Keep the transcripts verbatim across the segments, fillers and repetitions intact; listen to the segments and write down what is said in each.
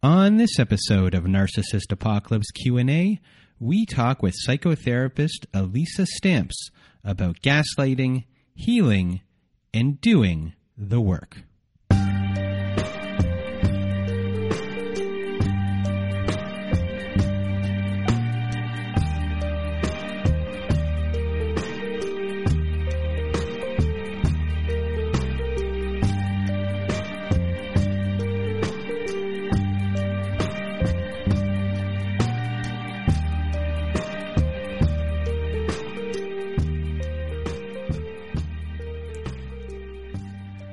On this episode of Narcissist Apocalypse Q and A, we talk with psychotherapist Alisa Stamps about gaslighting, healing, and doing the work.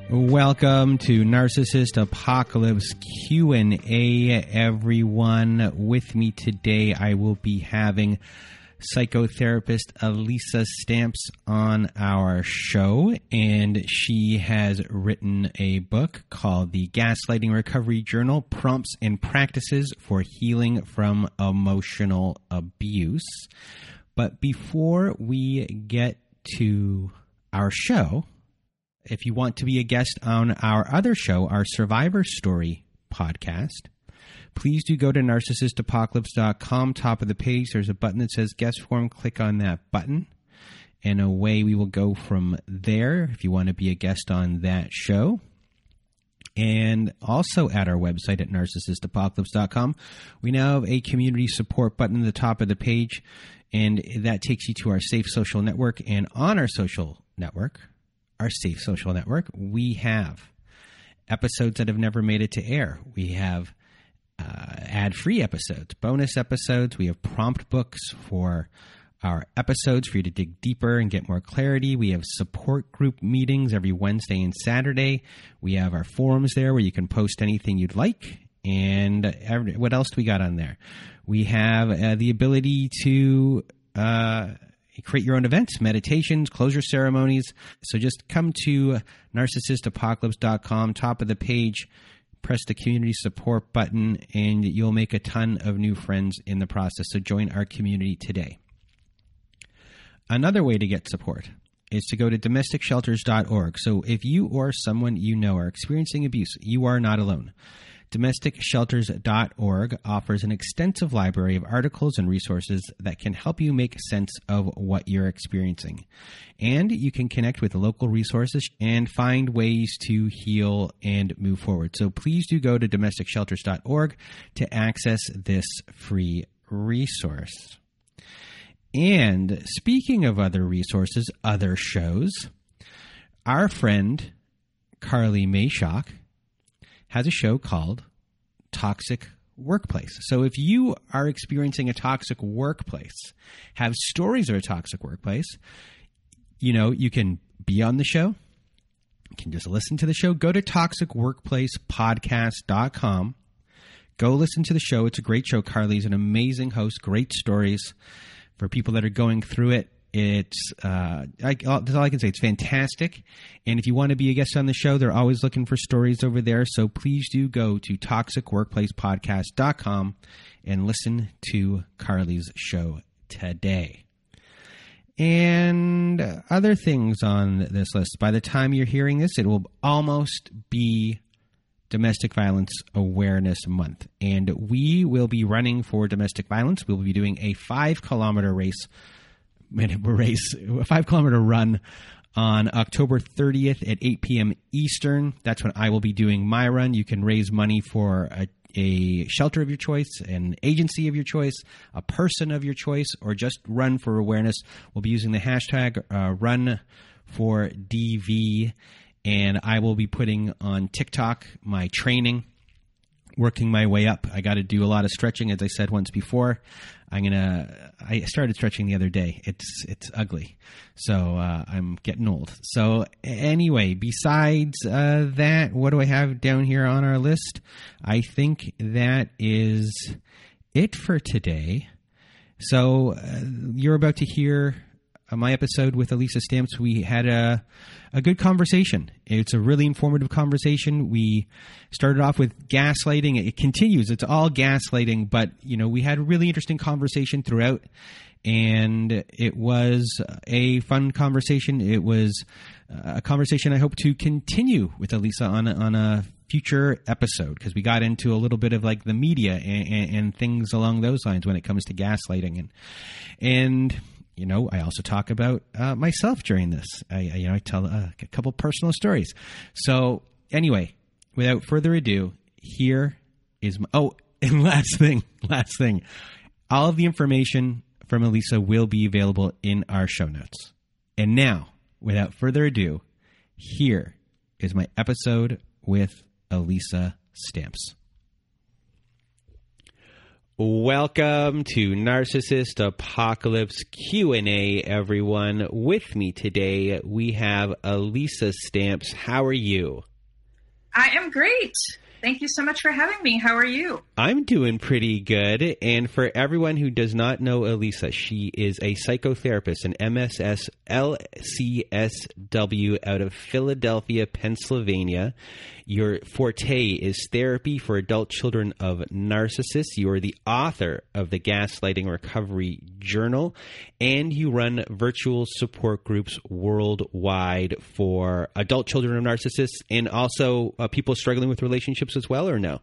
Welcome to Narcissist Apocalypse Q and A, everyone. With me today, I will be having psychotherapist Alisa Stamps on our show, and she has written a book called The Gaslighting Recovery Journal, Prompts and Practices for Healing from Emotional Abuse. But before we get to our show, if you want to be a guest on our other show, our Survivor Story podcast, please do go to Narcissist Apocalypse dot com. Top of the page, there's a button that says Guest Form. Click on that button, and away we will go from there if you want to be a guest on that show. And also at our website at Narcissist Apocalypse dot com, we now have a community support button at the top of the page, and that takes you to our Safe Social Network. And on our social network... Our Safe Social Network, we have episodes that have never made it to air. We have uh, ad-free episodes, bonus episodes. We have prompt books for our episodes for you to dig deeper and get more clarity. We have support group meetings every Wednesday and Saturday. We have our forums there where you can post anything you'd like. And every, what else do we got on there? We have uh, the ability to... Uh, You create your own events, meditations, closure ceremonies. So just come to Narcissist Apocalypse dot com, top of the page, press the community support button, and you'll make a ton of new friends in the process. So join our community today. Another way to get support is to go to Domestic Shelters dot org. So if you or someone you know are experiencing abuse, you are not alone. Domestic Shelters dot org offers an extensive library of articles and resources that can help you make sense of what you're experiencing. And you can connect with local resources and find ways to heal and move forward. So please do go to Domestic Shelters dot org to access this free resource. And speaking of other resources, other shows, our friend Carly Mayshock has a show called Toxic Workplace. So if you are experiencing a toxic workplace, have stories of a toxic workplace, you know, you can be on the show. You can just listen to the show. Go to Toxic Workplace Podcast dot com. Go listen to the show. It's a great show. Carly's an amazing host. Great stories for people that are going through it. It's uh, I, all, that's all I can say. It's fantastic. And if you want to be a guest on the show, they're always looking for stories over there. So please do go to Toxic Workplace Podcast dot com and listen to Carly's show today. And other things on this list. By the time you're hearing this, it will almost be Domestic Violence Awareness Month. And we will be running for domestic violence. We'll be doing a five-kilometer race minute race, a five kilometer run on October thirtieth at eight p.m. Eastern. That's when I will be doing my run. You can raise money for a, a shelter of your choice, an agency of your choice, a person of your choice, or just run for awareness. We'll be using the hashtag uh, run for D V, and I will be putting on TikTok my training, working my way up. I got to do a lot of stretching, as I said once before. I'm going to, I started stretching the other day. It's, it's ugly. So, uh, I'm getting old. So anyway, besides, uh, that, what do I have down here on our list? I think that is it for today. So uh, you're about to hear uh, my episode with Alisa Stamps. We had a, a good conversation. It's a really informative conversation. We started off with gaslighting. It continues. It's all gaslighting, but you know, we had a really interesting conversation throughout, and it was a fun conversation. It was a conversation I hope to continue with Alisa on, on a future episode, because we got into a little bit of like the media and, and, and things along those lines when it comes to gaslighting. And, and you know, I also talk about uh, myself during this. I, you know, I tell uh, a couple personal stories. So anyway, without further ado, here is my, oh, and last thing, last thing, all of the information from Alisa will be available in our show notes. And now, without further ado, here is my episode with Alisa Stamps. Welcome to Narcissist Apocalypse Q and A, everyone. With me today, we have Alisa Stamps. How are you? I am great. Thank you so much for having me. How are you? I'm doing pretty good. And for everyone who does not know Alisa, she is a psychotherapist, an M S S L C S W out of Philadelphia, Pennsylvania. Your forte is therapy for adult children of narcissists. You are the author of The Gaslighting Recovery Journal, and you run virtual support groups worldwide for adult children of narcissists and also uh, people struggling with relationships as well, or no?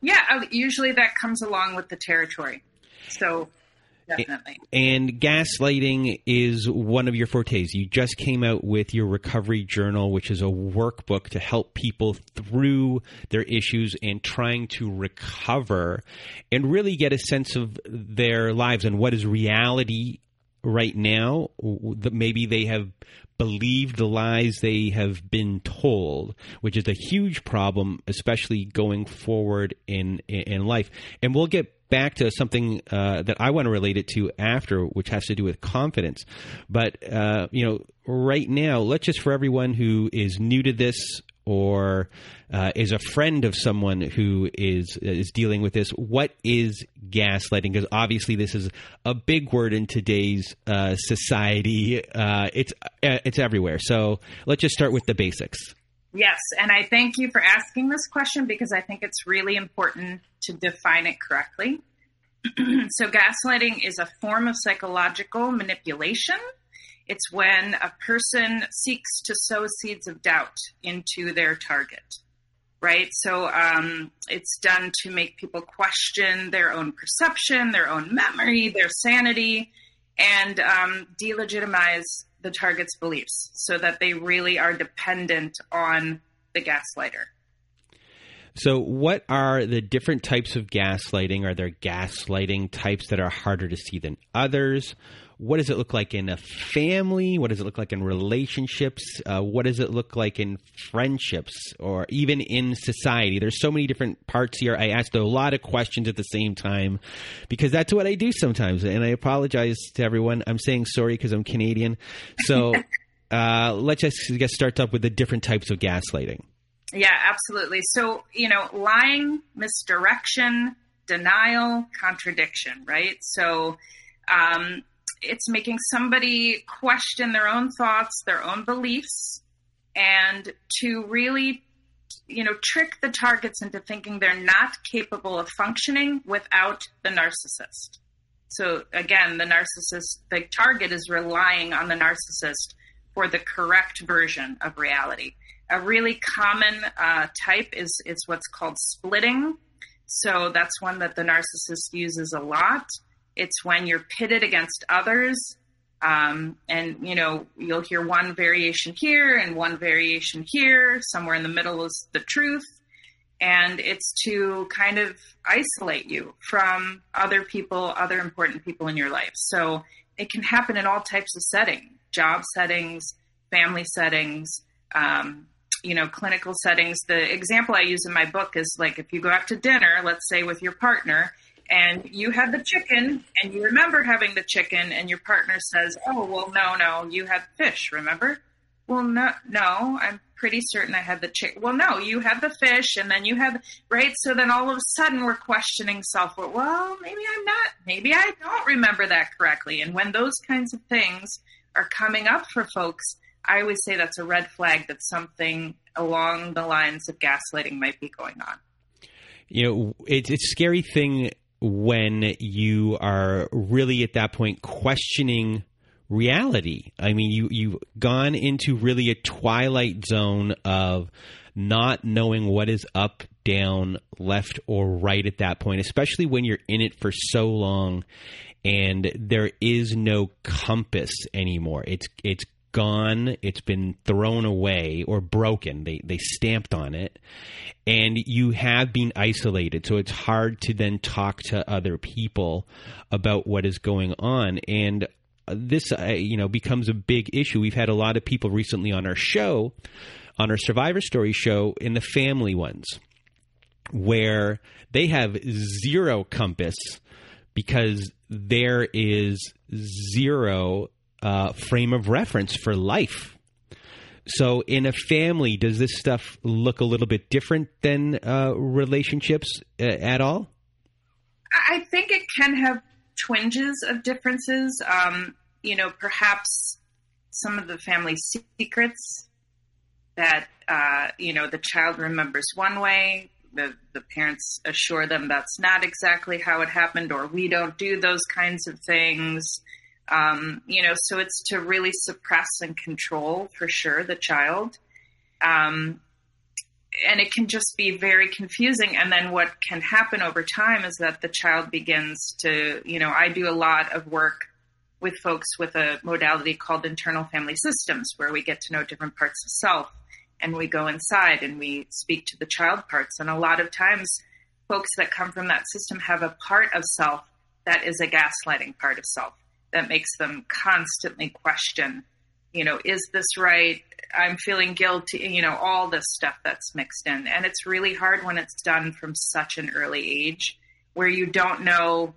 Yeah, usually that comes along with the territory. So definitely. And gaslighting is one of your fortes. You just came out with your recovery journal, which is a workbook to help people through their issues and trying to recover and really get a sense of their lives and what is reality right now. Maybe they have believed the lies they have been told, which is a huge problem, especially going forward in in life. And we'll get back to something uh, that I want to relate it to after, which has to do with confidence. But, uh, you know, right now, let's just, for everyone who is new to this or uh, is a friend of someone who is is dealing with this, what is gaslighting? Because obviously this is a big word in today's uh, society. Uh, it's it's everywhere. So let's just start with the basics. Yes, and I thank you for asking this question because I think it's really important to define it correctly. So gaslighting is a form of psychological manipulation. It's when a person seeks to sow seeds of doubt into their target, right? So um, it's done to make people question their own perception, their own memory, their sanity, and um, delegitimize the target's beliefs so that they really are dependent on the gaslighter. So what are the different types of gaslighting? Are there gaslighting types that are harder to see than others? What does it look like in a family? What does it look like in relationships? Uh, what does it look like in friendships or even in society? There's so many different parts here. I asked a lot of questions at the same time because that's what I do sometimes. And I apologize to everyone. I'm saying sorry because I'm Canadian. So uh, let's just get start up with the different types of gaslighting. Yeah, absolutely. So, you know, lying, misdirection, denial, contradiction, right? So, um, it's making somebody question their own thoughts, their own beliefs, and to really, you know, trick the targets into thinking they're not capable of functioning without the narcissist. So again, the narcissist, the target is relying on the narcissist for the correct version of reality. A really common uh, type is, is what's called splitting. So that's one that the narcissist uses a lot. It's when you're pitted against others, um, and, you know, you'll hear one variation here and one variation here. Somewhere in the middle is the truth. And it's to kind of isolate you from other people, other important people in your life. So it can happen in all types of settings, job settings, family settings, um, you know, clinical settings. The example I use in my book is like if you go out to dinner, let's say with your partner, and you had the chicken, and you remember having the chicken, and your partner says, oh, well, no, no, you had fish, remember? Well, no, no, I'm pretty certain I had the chicken. Well, no, you had the fish, and then you had, right? So then all of a sudden we're questioning self. Well, maybe I'm not, maybe I don't remember that correctly. And when those kinds of things are coming up for folks, I always say that's a red flag that something along the lines of gaslighting might be going on. You know, it's, it's a scary thing when you are really at that point questioning reality. I mean, you, you've gone into really a twilight zone of not knowing what is up, down, left, or right at that point, especially when you're in it for so long and there is no compass anymore. It's it's gone. It's been thrown away or broken. They they stamped on it, and you have been isolated. So it's hard to then talk to other people about what is going on. And this, uh, you know, becomes a big issue. We've had a lot of people recently on our show, on our Survivor Story show, in the family ones, where they have zero compass because there is zero uh, frame of reference for life. So in a family, does this stuff look a little bit different than uh, relationships uh, at all? I think it can have twinges of differences. Um, you know, perhaps some of the family secrets that, uh, you know, the child remembers one way, the, the parents assure them that's not exactly how it happened, or we don't do those kinds of things. Um, you know, so it's to really suppress and control, for sure, the child. Um, and it can just be very confusing. And then what can happen over time is that the child begins to, you know, I do a lot of work with folks with a modality called internal family systems, where we get to know different parts of self, and we go inside and we speak to the child parts. And a lot of times folks that come from that system have a part of self that is a gaslighting part of self that makes them constantly question, you know, is this right? I'm feeling guilty, you know, all this stuff that's mixed in. And it's really hard when it's done from such an early age, where you don't know,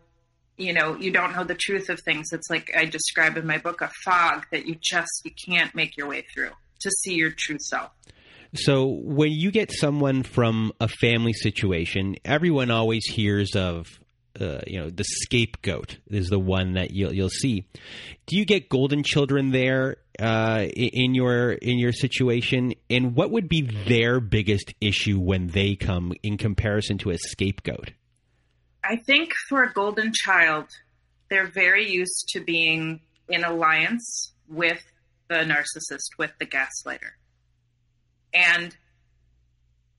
you know, you don't know the truth of things. It's like I describe in my book, a fog that you just, you can't make your way through to see your true self. So when you get someone from a family situation, everyone always hears of, Uh, you know, the scapegoat is the one that you'll, you'll see. Do you get golden children there uh, in your in your situation? And what would be their biggest issue when they come in comparison to a scapegoat? I think for a golden child, they're very used to being in alliance with the narcissist, with the gaslighter. And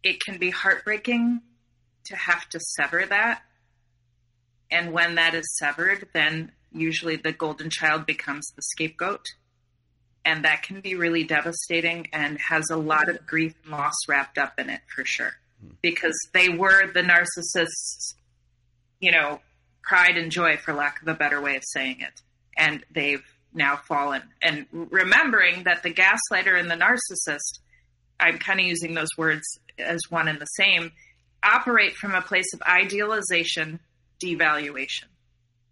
it can be heartbreaking to have to sever that. And when that is severed, then usually the golden child becomes the scapegoat. And that can be really devastating and has a lot of grief and loss wrapped up in it, for sure. Because they were the narcissist's, you know, pride and joy, for lack of a better way of saying it. And they've now fallen. And remembering that the gaslighter and the narcissist, I'm kind of using those words as one and the same, operate from a place of idealization, devaluation.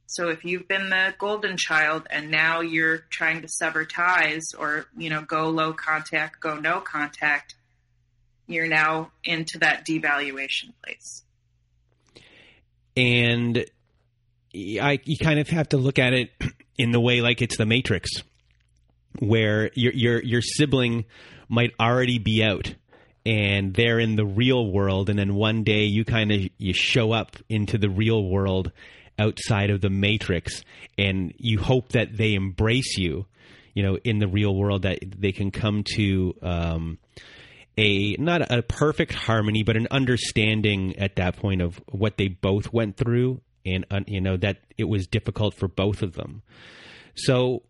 So if you've been the golden child and now you're trying to sever ties, or, you know, go low contact, go no contact, you're now into that devaluation place. And I, you kind of have to look at it in the way like it's the Matrix, where your your your sibling might already be out, and they're in the real world, and then one day you kind of you show up into the real world outside of the Matrix, and you hope that they embrace you, you know, in the real world, that they can come to um, a not a perfect harmony, but an understanding at that point of what they both went through, and uh, you know, that it was difficult for both of them. So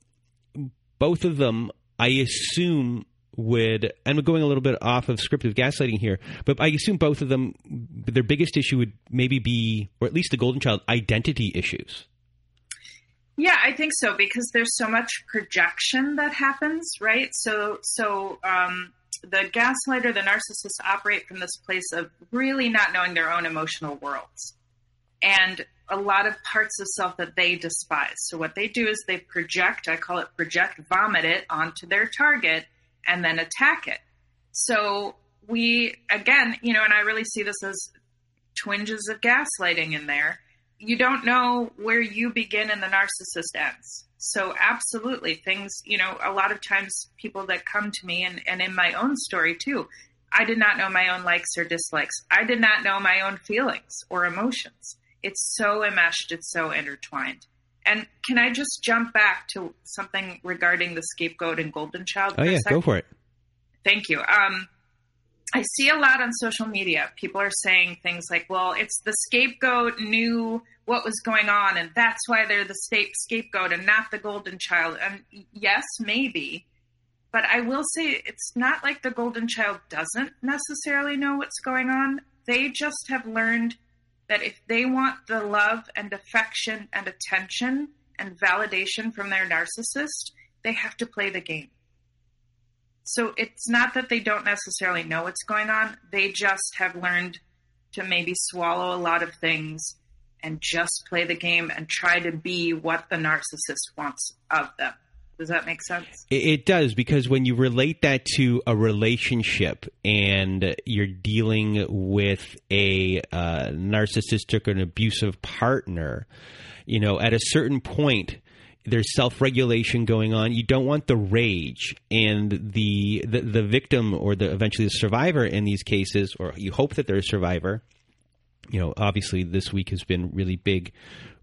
both of them, I assume, would, and we're going a little bit off of script of gaslighting here, but I assume both of them, their biggest issue would maybe be, or at least the golden child, identity issues. Yeah, I think so, because there's so much projection that happens, right? So, so um, the gaslighter, the narcissist, operate from this place of really not knowing their own emotional worlds, and a lot of parts of self that they despise. So what they do is they project, I call it project, vomit it onto their target, and then attack it. So we, again, you know, and I really see this as twinges of gaslighting in there. You don't know where you begin and the narcissist ends. So absolutely things, you know, a lot of times people that come to me, and, and in my own story too, I did not know my own likes or dislikes. I did not know my own feelings or emotions. It's so enmeshed. It's so intertwined. And can I just jump back to something regarding the scapegoat and golden child? Oh, yeah, go for it. Thank you. Um, I see a lot on social media. People are saying things like, well, it's the scapegoat knew what was going on, and that's why they're the state scapegoat and not the golden child. And yes, maybe. But I will say it's not like the golden child doesn't necessarily know what's going on. They just have learned that if they want the love and affection and attention and validation from their narcissist, they have to play the game. So it's not that they don't necessarily know what's going on. They just have learned to maybe swallow a lot of things and just play the game and try to be what the narcissist wants of them. Does that make sense? It does, because when you relate that to a relationship and you're dealing with a uh, narcissistic or an abusive partner, you know, at a certain point, there's self-regulation going on. You don't want the rage and the, the the victim or the eventually the survivor in these cases, or you hope that they're a survivor. You know, obviously this week has been really big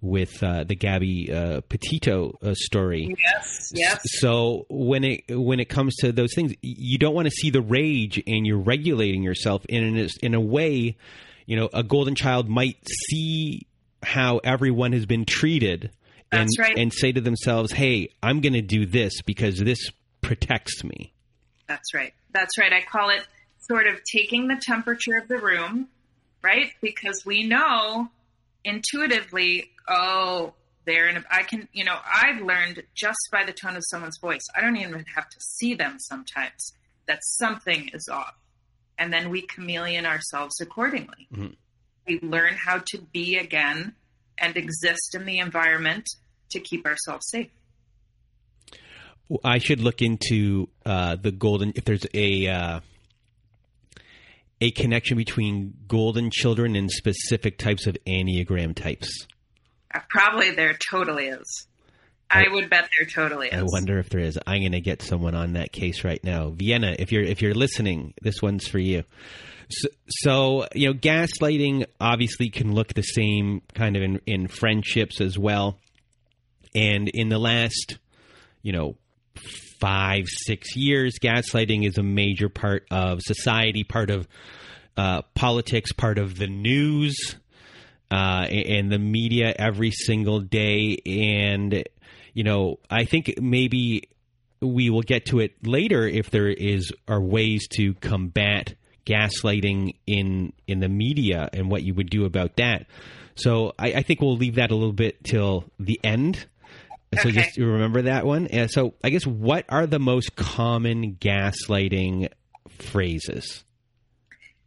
with uh, the Gabby uh, Petito uh, story. Yes, yes. So when it when it comes to those things, you don't want to see the rage, and you're regulating yourself in an, in a way. You know, a golden child might see how everyone has been treated. That's and, right. And say to themselves, hey, I'm going to do this because this protects me. That's right. That's right. I call it sort of taking the temperature of the room, right? Because we know intuitively, oh, they're in a, I can, you know, I've learned just by the tone of someone's voice. I don't even have to see them sometimes that something is off. And then we chameleon ourselves accordingly. Mm-hmm. We learn how to be again and exist in the environment to keep ourselves safe. Well, I should look into uh, the golden, if there's a uh, a connection between golden children and specific types of Enneagram types. Uh, probably there totally is. I, I would bet there totally is. I wonder if there is. I'm going to get someone on that case right now. Vienna, if you're if you're listening, this one's for you. So, so, you know, gaslighting obviously can look the same kind of in, in friendships as well. And in the last, you know, five, six years, gaslighting is a major part of society, part of uh, politics, part of the news uh, and the media every single day. And, you know, I think maybe we will get to it later if there is are ways to combat gaslighting in in the media and what you would do about that. So I, I think we'll leave that a little bit till the end. So okay. Just remember that one. And so I guess what are the most common gaslighting phrases?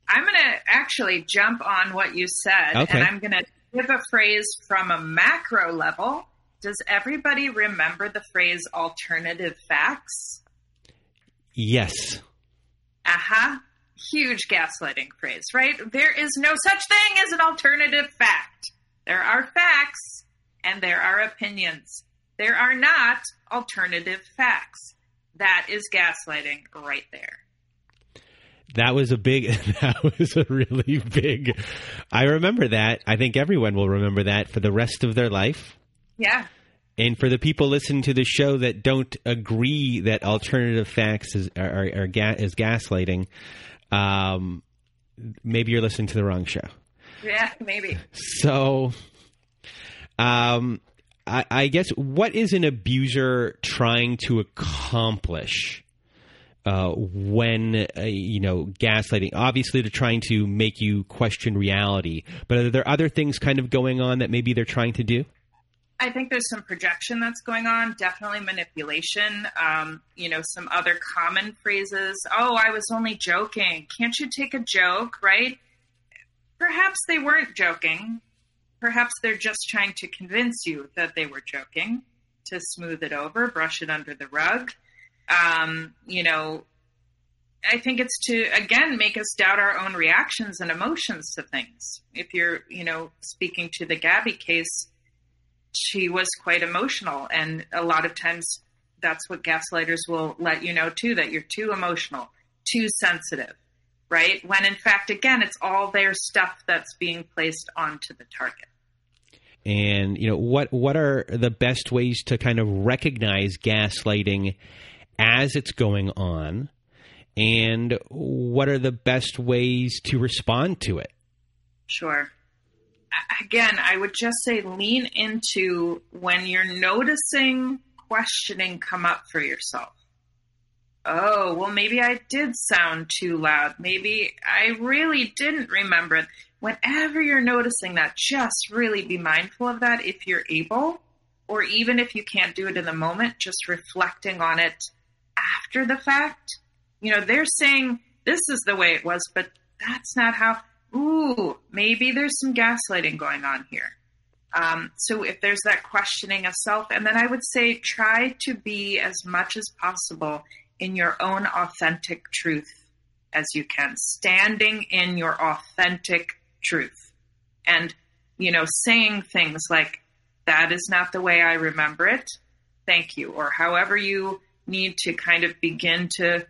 I'm going to actually jump on what you said, okay. And I'm going to give a phrase from a macro level. Does everybody remember the phrase alternative facts? Yes. Aha. Uh-huh. Huge gaslighting phrase, right? There is no such thing as an alternative fact. There are facts and there are opinions. There are not alternative facts. That is gaslighting right there. That was a big, that was a really big, I remember that. I think everyone will remember that for the rest of their life. Yeah. And for the people listening to the show that don't agree that alternative facts is, are, are, are ga- is gaslighting, Um, maybe you're listening to the wrong show. Yeah, maybe. So, um, I, I guess what is an abuser trying to accomplish, uh, when, uh, you know, gaslighting? Obviously, they're trying to make you question reality, but are there other things kind of going on that maybe they're trying to do? I think there's some projection that's going on, definitely manipulation, um, you know, some other common phrases. Oh, I was only joking. Can't you take a joke, right? Perhaps they weren't joking. Perhaps they're just trying to convince you that they were joking to smooth it over, brush it under the rug. Um, you know, I think it's to, again, make us doubt our own reactions and emotions to things. If you're, you know, speaking to the Gabby case, she was quite emotional, and a lot of times that's what gaslighters will let you know too, that you're too emotional, too sensitive, right? When in fact, again, it's all their stuff that's being placed onto the target. And, you know, what, what are the best ways to kind of recognize gaslighting as it's going on and what are the best ways to respond to it? Sure. Again, I would just say lean into when you're noticing questioning come up for yourself. Oh, well, maybe I did sound too loud. Maybe I really didn't remember it. Whenever you're noticing that, just really be mindful of that if you're able, or even if you can't do it in the moment, just reflecting on it after the fact. You know, they're saying this is the way it was, but that's not how. Ooh, maybe there's some gaslighting going on here. Um, so if there's that questioning of self, and then I would say try to be as much as possible in your own authentic truth as you can, standing in your authentic truth and, you know, saying things like, that is not the way I remember it. Thank you. Or however you need to kind of begin to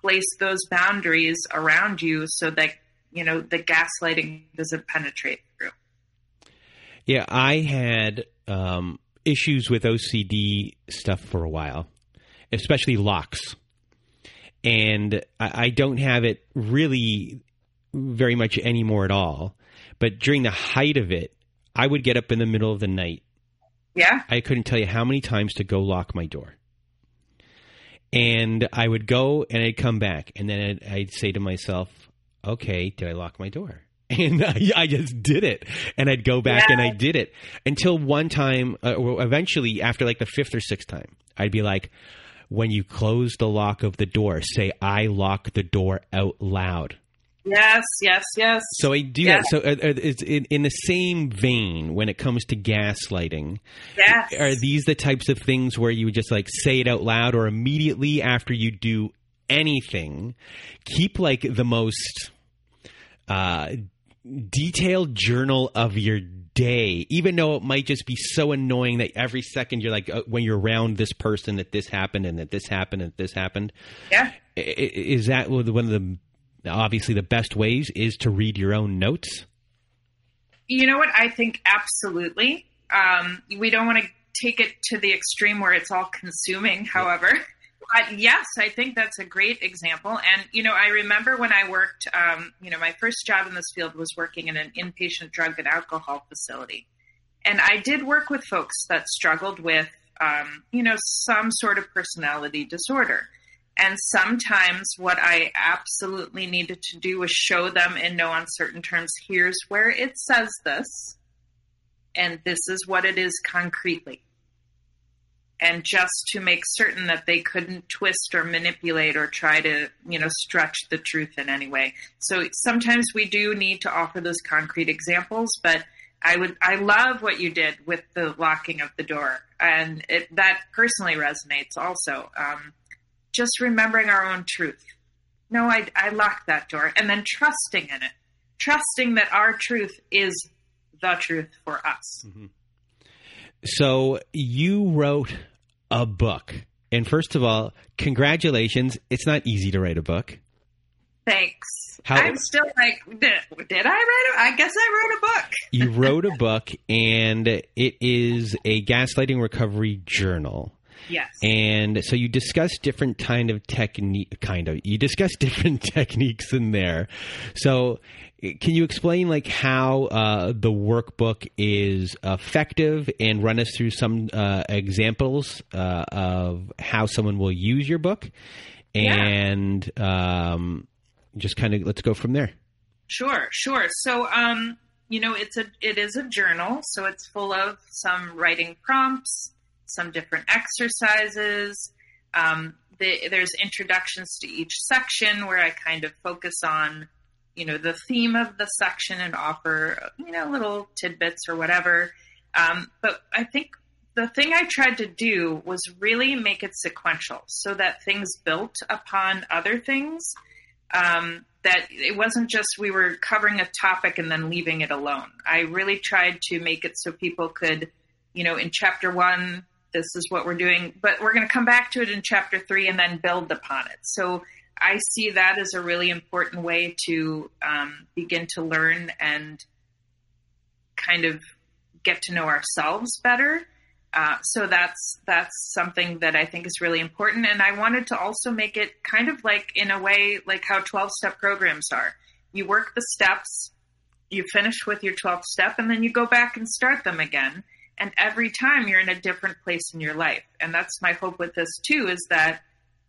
place those boundaries around you so that, you know, the gaslighting doesn't penetrate through. Yeah, I had um, issues with O C D stuff for a while, especially locks. And I, I don't have it really very much anymore at all. But during the height of it, I would get up in the middle of the night. Yeah. I couldn't tell you how many times to go lock my door. And I would go and I'd come back. And then I'd, I'd say to myself, okay, did I lock my door? And I, I just did it. And I'd go back yeah. and I did it until one time, uh, or eventually after like the fifth or sixth time, I'd be like, when you close the lock of the door, say, I lock the door out loud. Yes, yes, yes. So I do yes. that. So uh, it's in, in the same vein when it comes to gaslighting. Yes. Are these the types of things where you just like say it out loud or immediately after you do anything, keep like the most uh, detailed journal of your day, even though it might just be so annoying that every second you're like, uh, when you're around this person, that this happened and that this happened and this happened. Yeah. Is that one of the, obviously the best ways is to read your own notes? You know what? I think absolutely. Um, we don't want to take it to the extreme where it's all consuming, however, but yes, I think that's a great example. And, you know, I remember when I worked, um, you know, my first job in this field was working in an inpatient drug and alcohol facility. And I did work with folks that struggled with, um, you know, some sort of personality disorder. And sometimes what I absolutely needed to do was show them in no uncertain terms, here's where it says this, and this is what it is concretely. And just to make certain that they couldn't twist or manipulate or try to, you know, stretch the truth in any way. So sometimes we do need to offer those concrete examples, but I would, I love what you did with the locking of the door. And it, that personally resonates also. Um, just remembering our own truth. No, I, I locked that door. And then trusting in it, trusting that our truth is the truth for us. Mm-hmm. So you wrote a book. And first of all, congratulations. It's not easy to write a book. Thanks. How, I'm still like, did, did I write a, I guess I wrote a book. You wrote a book, and it is a gaslighting recovery journal. Yes. And so you discuss different kind of technique, kind of, you discuss different techniques in there. So can you explain like how uh, the workbook is effective and run us through some uh, examples uh, of how someone will use your book and yeah. um, just kind of, let's go from there. Sure, sure. So, um, you know, it's a, it is a journal, so it's full of some writing prompts, some different exercises. Um, the, there's introductions to each section where I kind of focus on, you know, the theme of the section and offer, you know, little tidbits or whatever. Um, but I think the thing I tried to do was really make it sequential so that things built upon other things, um, that it wasn't just we were covering a topic and then leaving it alone. I really tried to make it so people could, you know, in chapter one, this is what we're doing, but we're going to come back to it in chapter three and then build upon it. So I see that as a really important way to um, begin to learn and kind of get to know ourselves better. Uh, so that's, that's something that I think is really important. And I wanted to also make it kind of like, in a way, like how twelve step programs are. You work the steps, you finish with your twelfth step, and then you go back and start them again. And every time you're in a different place in your life. And that's my hope with this too, is that,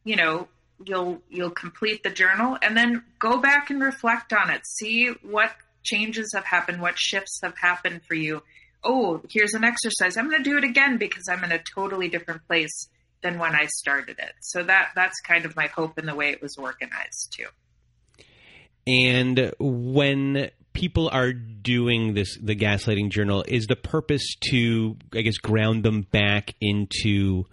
you know, you'll, you'll complete the journal and then go back and reflect on it. See what changes have happened, what shifts have happened for you. Oh, here's an exercise. I'm going to do it again because I'm in a totally different place than when I started it. So that, that's kind of my hope in the way it was organized too. And when people are doing this, the gaslighting journal, is the purpose to, I guess, ground them back into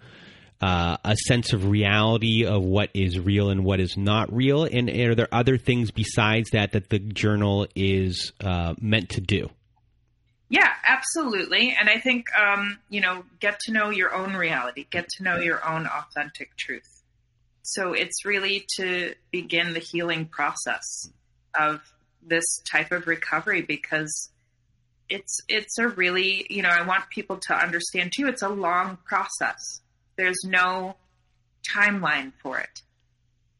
uh, a sense of reality of what is real and what is not real? And are there other things besides that that the journal is uh, meant to do? Yeah, absolutely. And I think, um, you know, get to know your own reality, get to know your own authentic truth. So it's really to begin the healing process of this type of recovery, because it's, it's a really, you know, I want people to understand too, it's a long process. There's no timeline for it.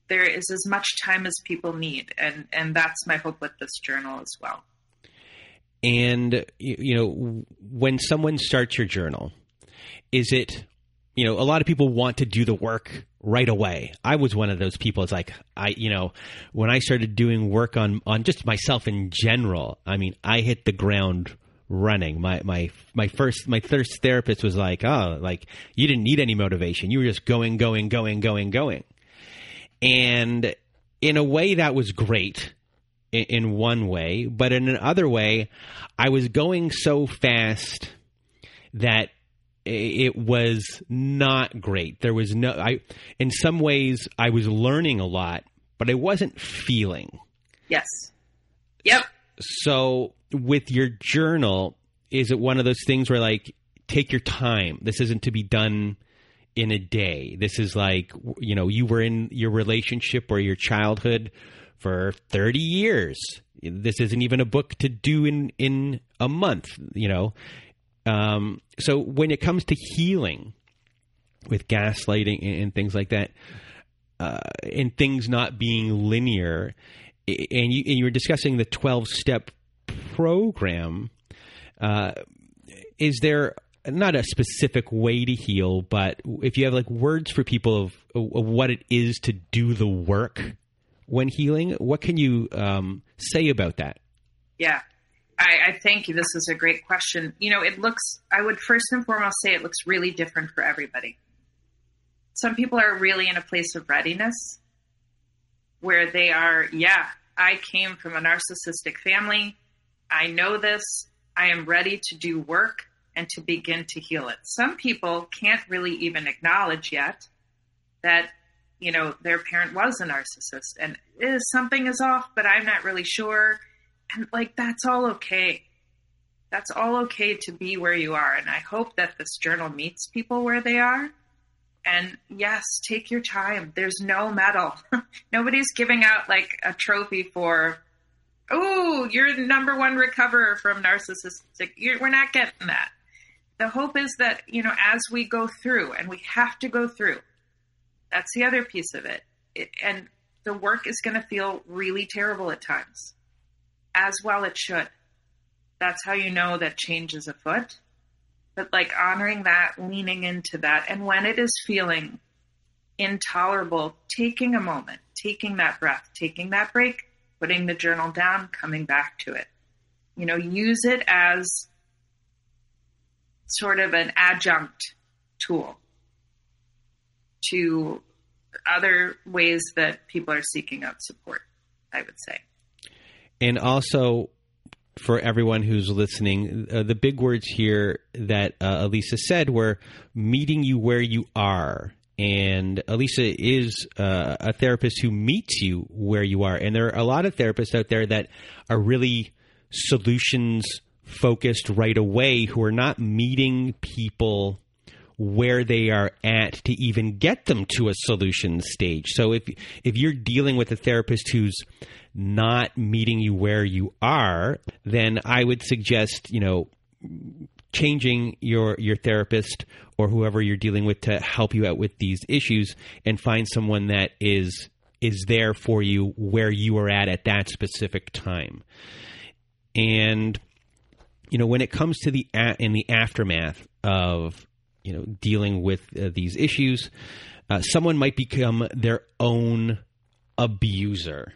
There is as much time as people need. And, and that's my hope with this journal as well. And, you know, when someone starts your journal, is it, you know, a lot of people want to do the work right away. I was one of those people. It's like, I, you know, when I started doing work on, on just myself in general, I mean, I hit the ground running. My, my, my first, my first therapist was like, oh, like you didn't need any motivation. You were just going, going, going, going, going. And in a way that was great. In one way, but in another way, I was going so fast that it was not great. There was no, I, in some ways I was learning a lot, but I wasn't feeling. Yes. Yep. So with your journal, is it one of those things where like, take your time. This isn't to be done in a day. This is like, you know, you were in your relationship or your childhood for thirty years. This isn't even a book to do in, in a month, you know? Um, so when it comes to healing with gaslighting and, and things like that, uh, and things not being linear, and you, and you were discussing the twelve step program, uh, is there not a specific way to heal, but if you have like words for people of, of what it is to do the work when healing, what can you um, say about that? Yeah, I, I thank you. This is a great question. You know, it looks, I would first and foremost say it looks really different for everybody. Some people are really in a place of readiness where they are, yeah, I came from a narcissistic family. I know this. I am ready to do work and to begin to heal it. Some people can't really even acknowledge yet that, you know, their parent was a narcissist and is something is off, but I'm not really sure. And like, that's all okay. That's all okay to be where you are. And I hope that this journal meets people where they are. And yes, take your time. There's no medal. Nobody's giving out like a trophy for, oh, you're the number one recoverer from narcissistic. You're, we're not getting that. The hope is that, you know, as we go through, and we have to go through, that's the other piece of it. it and the work is going to feel really terrible at times. As well it should. That's how you know that change is afoot. But like honoring that, leaning into that. And when it is feeling intolerable, taking a moment, taking that breath, taking that break, putting the journal down, coming back to it. You know, use it as sort of an adjunct tool to other ways that people are seeking out support, I would say. And also for everyone who's listening, uh, the big words here that uh, Alisa said were meeting you where you are. And Alisa is uh, a therapist who meets you where you are. And there are a lot of therapists out there that are really solutions focused right away, who are not meeting people where they are at to even get them to a solution stage. So if if you're dealing with a therapist who's not meeting you where you are, then I would suggest, you know, changing your your therapist or whoever you're dealing with to help you out with these issues, and find someone that is is there for you where you are at at that specific time. And you know, when it comes to the a- in the aftermath of you know dealing with uh, these issues, uh, someone might become their own abuser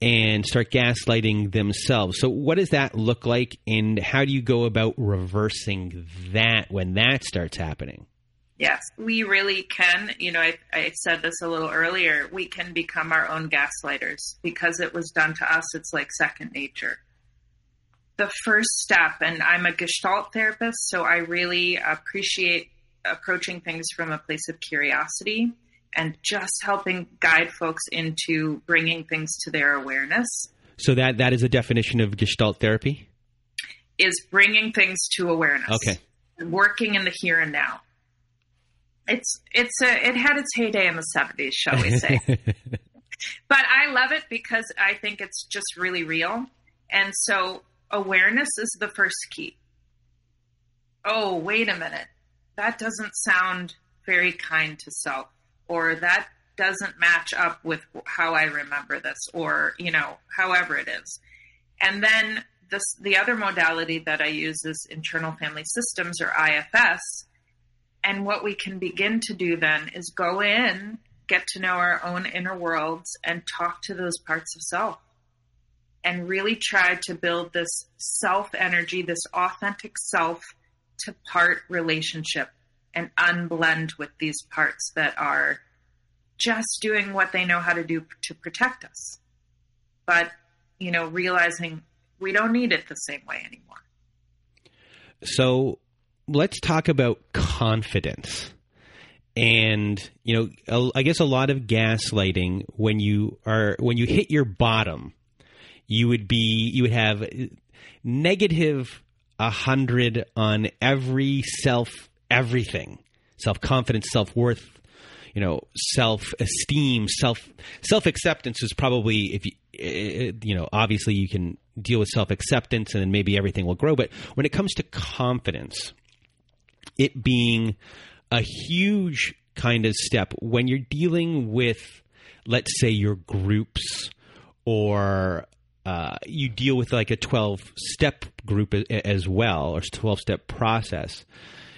and start gaslighting themselves. So what does that look like, and how do you go about reversing that when that starts happening? Yes, we really can. You know, I, I said this a little earlier, we can become our own gaslighters because it was done to us. It's like second nature. The first step, and I'm a Gestalt therapist, so I really appreciate approaching things from a place of curiosity and just helping guide folks into bringing things to their awareness. So that, that is a definition of Gestalt therapy? Is bringing things to awareness. Okay. Working in the here and now. It's, it's a, it had its heyday in the seventies, shall we say. But I love it because I think it's just really real. And so awareness is the first key. Oh, wait a minute. That doesn't sound very kind to self. Or that doesn't match up with how I remember this, or, you know, however it is. And then this, the other modality that I use is internal family systems, or I F S. And what we can begin to do then is go in, get to know our own inner worlds, and talk to those parts of self, and really try to build this self energy, this authentic self to part relationship, and unblend with these parts that are just doing what they know how to do to protect us. But, you know, realizing we don't need it the same way anymore. So let's talk about confidence. And, you know, I guess a lot of gaslighting, when you are, when you hit your bottom, you would be, you would have negative one hundred on every self everything, self-confidence, self-worth, you know, self-esteem, self, self-acceptance is probably, if you, you know, obviously you can deal with self-acceptance and then maybe everything will grow. But when it comes to confidence, it being a huge kind of step when you're dealing with, let's say, your groups, or uh, you deal with like a twelve-step group as well, or twelve-step process.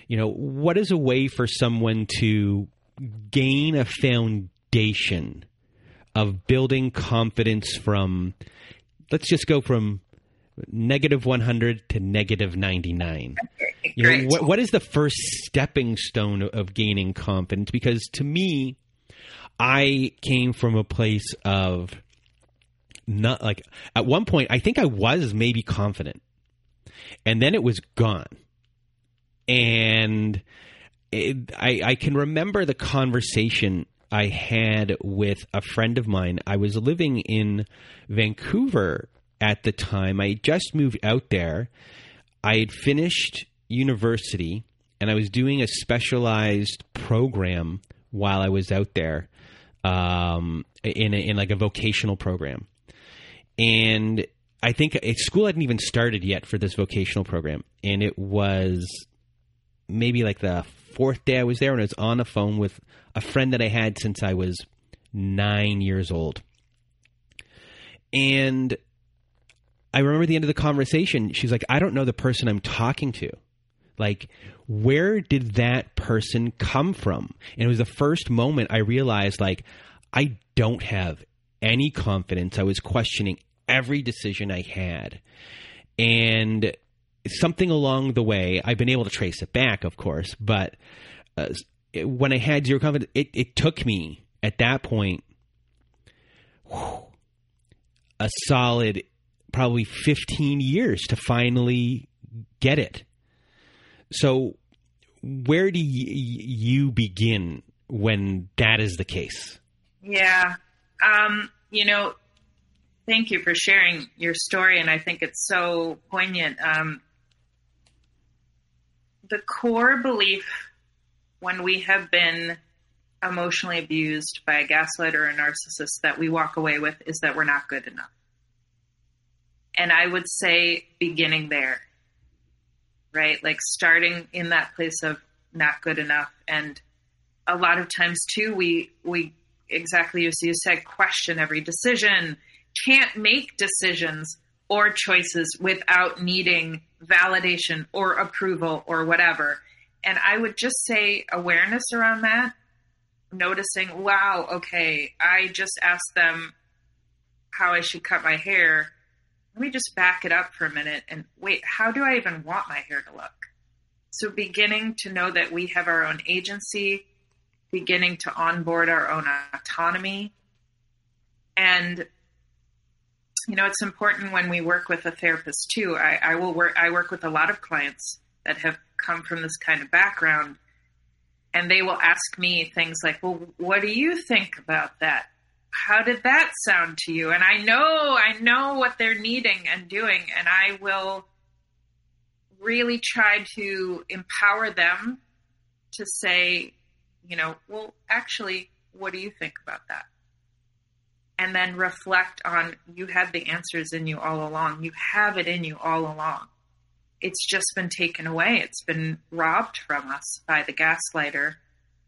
You know, what is a way for someone to gain a foundation of building confidence from, let's just go from negative one hundred to negative ninety-nine? Okay, you know, what, what is the first stepping stone of gaining confidence? Because to me, I came from a place of not like, at one point, I think I was maybe confident, and then it was gone. And it, I, I can remember the conversation I had with a friend of mine. I was living in Vancouver at the time. I had just moved out there. I had finished university, and I was doing a specialized program while I was out there, um, in, a, in like a vocational program. And I think school hadn't even started yet for this vocational program, and it was maybe like the fourth day I was there, and I was on the phone with a friend that I had since I was nine years old. And I remember at the end of the conversation, she's like, I don't know the person I'm talking to. Like, where did that person come from? And it was the first moment I realized, like, I don't have any confidence. I was questioning every decision I had. And something along the way, I've been able to trace it back, of course, but uh, it, when I had zero confidence, it, it took me at that point whew, a solid probably fifteen years to finally get it. So where do y- you begin when that is the case? Yeah. Um, you know, thank you for sharing your story. And I think it's so poignant. Um, The core belief when we have been emotionally abused by a gaslighter or a narcissist that we walk away with is that we're not good enough. And I would say beginning there, right? Like starting in that place of not good enough. And a lot of times too, we, we exactly as you said, question every decision, can't make decisions or choices without needing validation or approval or whatever. And I would just say awareness around that, noticing, wow, okay, I just asked them how I should cut my hair. Let me just back it up for a minute and wait, how do I even want my hair to look? So beginning to know that we have our own agency, beginning to onboard our own autonomy. And, you know, it's important when we work with a therapist too. I, I will work, I work with a lot of clients that have come from this kind of background, and they will ask me things like, well, what do you think about that? How did that sound to you? And I know, I know what they're needing and doing, and I will really try to empower them to say, you know, well, actually, what do you think about that? And then reflect on, you have the answers in you all along. You have it in you all along. It's just been taken away. It's been robbed from us by the gaslighter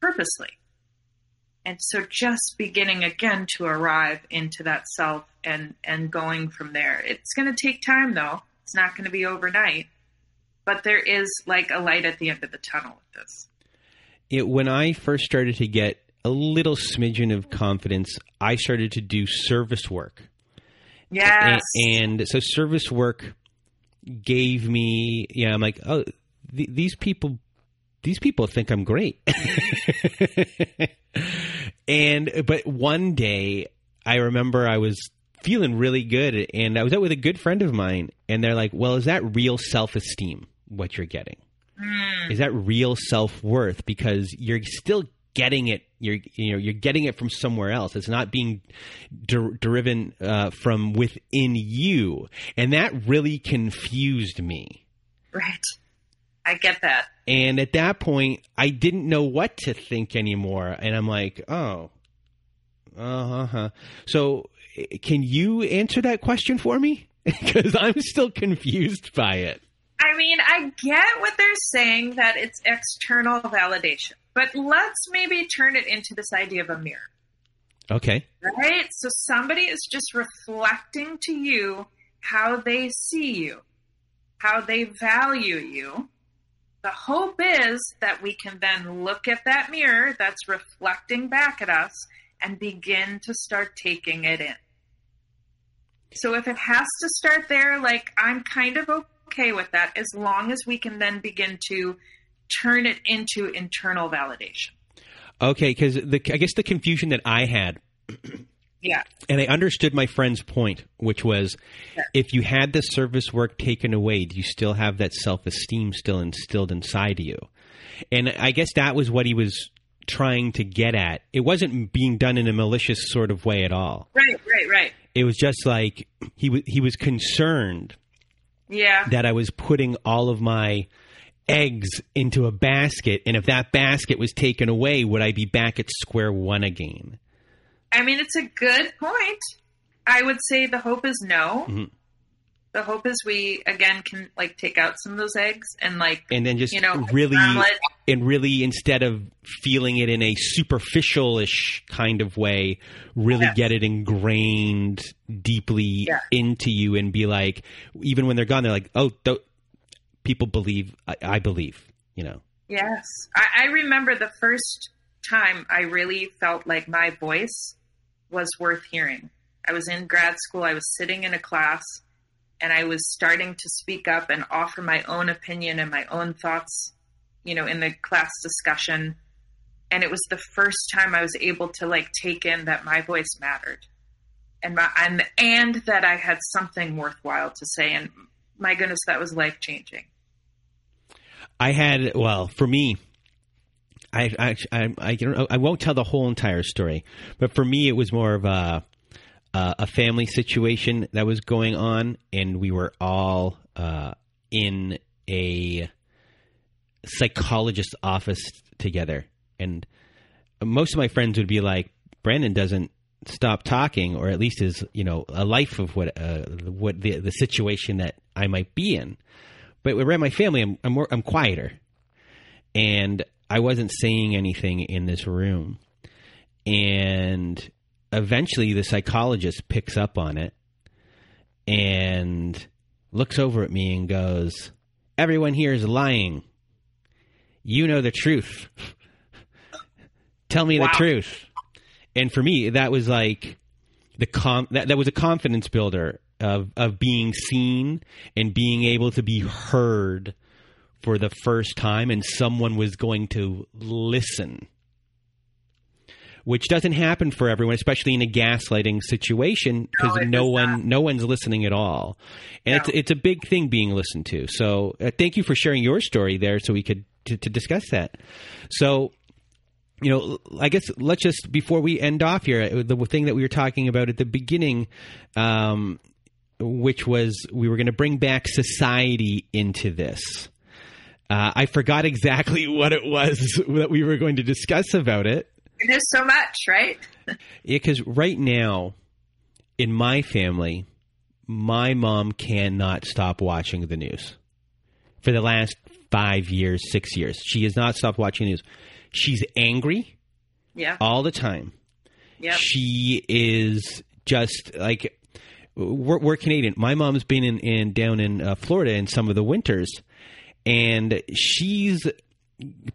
purposely. And so just beginning again to arrive into that self and, and going from there. It's going to take time though. It's not going to be overnight, but there is like a light at the end of the tunnel with this. It, when I first started to get a little smidgen of confidence, I started to do service work. Yes. And, and so service work gave me, yeah, you know, I'm like, oh, th- these people, these people think I'm great. And, but one day I remember I was feeling really good and I was out with a good friend of mine and they're like, well, is that real self-esteem? What you're getting? Mm. Is that real self-worth? Because you're still getting it. You're, you know, you're getting it from somewhere else. It's not being der- driven uh, from within you. And that really confused me. Right. I get that. And at that point, I didn't know what to think anymore. And I'm like, oh, uh-huh. So can you answer that question for me? Because I'm still confused by it. I mean, I get what they're saying, that it's external validation. But let's maybe turn it into this idea of a mirror. Okay. Right? So somebody is just reflecting to you how they see you, how they value you. The hope is that we can then look at that mirror that's reflecting back at us and begin to start taking it in. So if it has to start there, like I'm kind of okay with that, as long as we can then begin to turn it into internal validation. Okay, because the, I guess the confusion that I had... Yeah. And I understood my friend's point, which was, yeah, if you had the service work taken away, do you still have that self-esteem still instilled inside of you? And I guess that was what he was trying to get at. It wasn't being done in a malicious sort of way at all. Right, right, right. It was just like he, w- he was concerned, yeah, that I was putting all of my eggs into a basket. And if that basket was taken away, would I be back at square one again? I mean, it's a good point. I would say the hope is no. Mm-hmm. The hope is we, again, can like take out some of those eggs and like, and then just, you know, really, and really instead of feeling it in a superficial-ish kind of way, really, yes, get it ingrained deeply, yeah, into you and be like, even when they're gone, they're like, oh, don't, people believe, I, I believe, you know? Yes. I, I remember the first time I really felt like my voice was worth hearing. I was in grad school. I was sitting in a class and I was starting to speak up and offer my own opinion and my own thoughts, you know, in the class discussion. And it was the first time I was able to like take in that my voice mattered and my, and, and that I had something worthwhile to say. And my goodness, that was life-changing. I had, well, for me, I I I, I, don't, I won't tell the whole entire story, but for me it was more of a uh, a family situation that was going on, and we were all uh, in a psychologist's office together. And most of my friends would be like, "Brandon doesn't stop talking, or at least is, you know, a life of what uh, what the the situation that I might be in." But around my family, I'm I'm, more, I'm quieter, and I wasn't saying anything in this room. And eventually, the psychologist picks up on it and looks over at me and goes, "Everyone here is lying. You know the truth. Tell me wow. the truth." And for me, that was like the com- that, that was a confidence builder of of being seen and being able to be heard for the first time, and someone was going to listen, which doesn't happen for everyone, especially in a gaslighting situation, because no, no one, not. no one's listening at all. And no. it's, it's a big thing being listened to. So uh, thank you for sharing your story there so we could t- to discuss that. So, you know, I guess let's just, before we end off here, the thing that we were talking about at the beginning, um, which was we were going to bring back society into this. Uh, I forgot exactly what it was that we were going to discuss about it. There's so much, right? Yeah, because right now, in my family, my mom cannot stop watching the news. For the last five years, six years, she has not stopped watching the news. She's angry yeah, all the time. Yeah, she is just like, we're, we're Canadian. My mom's been in, in down in uh, Florida in some of the winters, and she's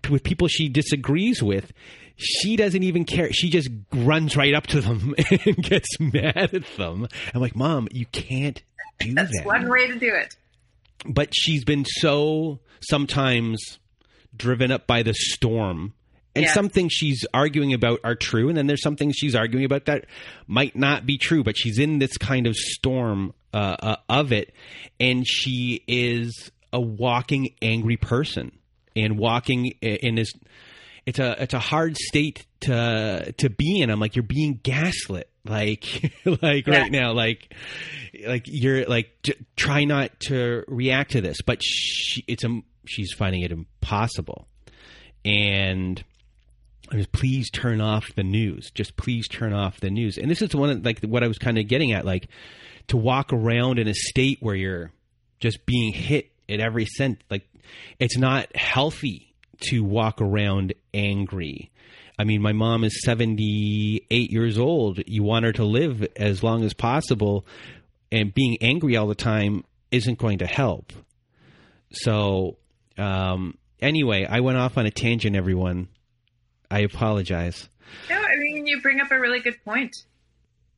with people she disagrees with. She doesn't even care. She just runs right up to them and gets mad at them. I'm like, Mom, you can't do That's that. That's one way to do it. But she's been so sometimes driven up by the storm. And yeah. some things she's arguing about are true. And then there's some things she's arguing about that might not be true. But she's in this kind of storm uh, uh, of it. And she is a walking angry person. And walking in this... It's a it's a hard state to to be in. I'm like, you're being gaslit, like like yeah. right now, like like you're like t- try not to react to this, but she, it's um she's finding it impossible. And I was, please turn off the news, just please turn off the news. And this is one of, like what I was kind of getting at, like to walk around in a state where you're just being hit at every sense, like it's not healthy to walk around angry. I mean, my mom is seventy-eight years old. You want her to live as long as possible, and being angry all the time isn't going to help. So, um, anyway, I went off on a tangent, everyone. I apologize. No, I mean, you bring up a really good point.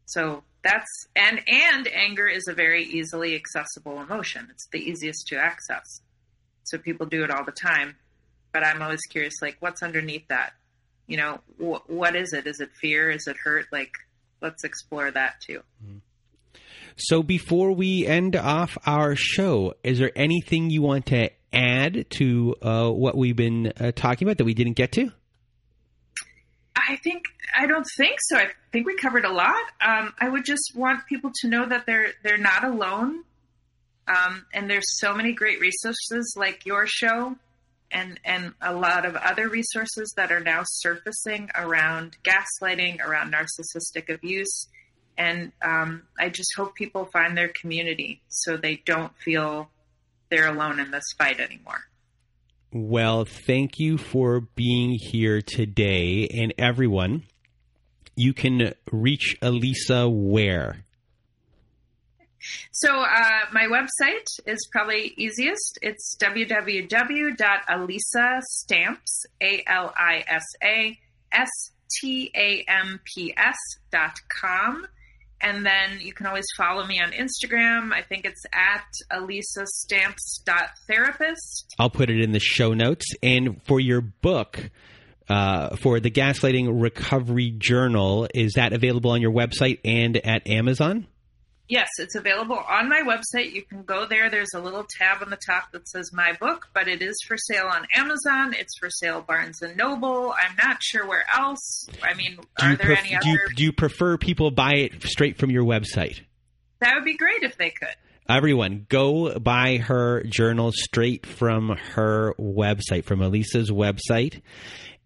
So that's, and, and anger is a very easily accessible emotion. It's the easiest to access. So people do it all the time. But I'm always curious, like, what's underneath that? You know, wh- what is it? Is it fear? Is it hurt? Like, let's explore that too. So before we end off our show, is there anything you want to add to uh, what we've been uh, talking about that we didn't get to? I think, I don't think so. I think we covered a lot. Um, I would just want people to know that they're, they're not alone. Um, and there's so many great resources like your show. And, and a lot of other resources that are now surfacing around gaslighting, around narcissistic abuse. And um, I just hope people find their community so they don't feel they're alone in this fight anymore. Well, thank you for being here today. And everyone, you can reach Alisa where? So uh, my website is probably easiest. It's w w w dot alisa stamps, A L I S A S T A M P S dot com. And then you can always follow me on Instagram. I think it's at alisa stamps dot therapist. I'll put it in the show notes. And for your book, uh, for the Gaslighting Recovery Journal, is that available on your website and at Amazon? Yes, it's available on my website. You can go there. There's a little tab on the top that says my book, but it is for sale on Amazon. It's for sale Barnes and Noble. I'm not sure where else. I mean, are there any other? Do you, do you prefer people buy it straight from your website? That would be great if they could. Everyone, go buy her journal straight from her website, from Alisa's website.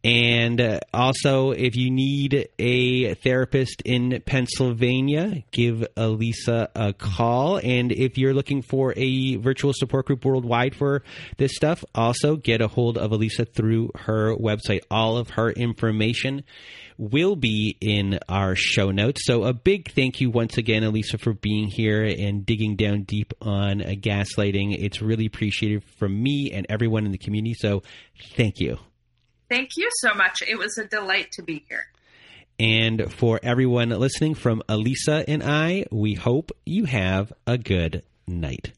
And uh, also, if you need a therapist in Pennsylvania, give Alisa a call. And if you're looking for a virtual support group worldwide for this stuff, also get a hold of Alisa through her website. All of her information will be in our show notes. So a big thank you once again, Alisa, for being here and digging down deep on uh, gaslighting. It's really appreciated from me and everyone in the community. So thank you. Thank you so much. It was a delight to be here. And for everyone listening, from Alisa and I, we hope you have a good night.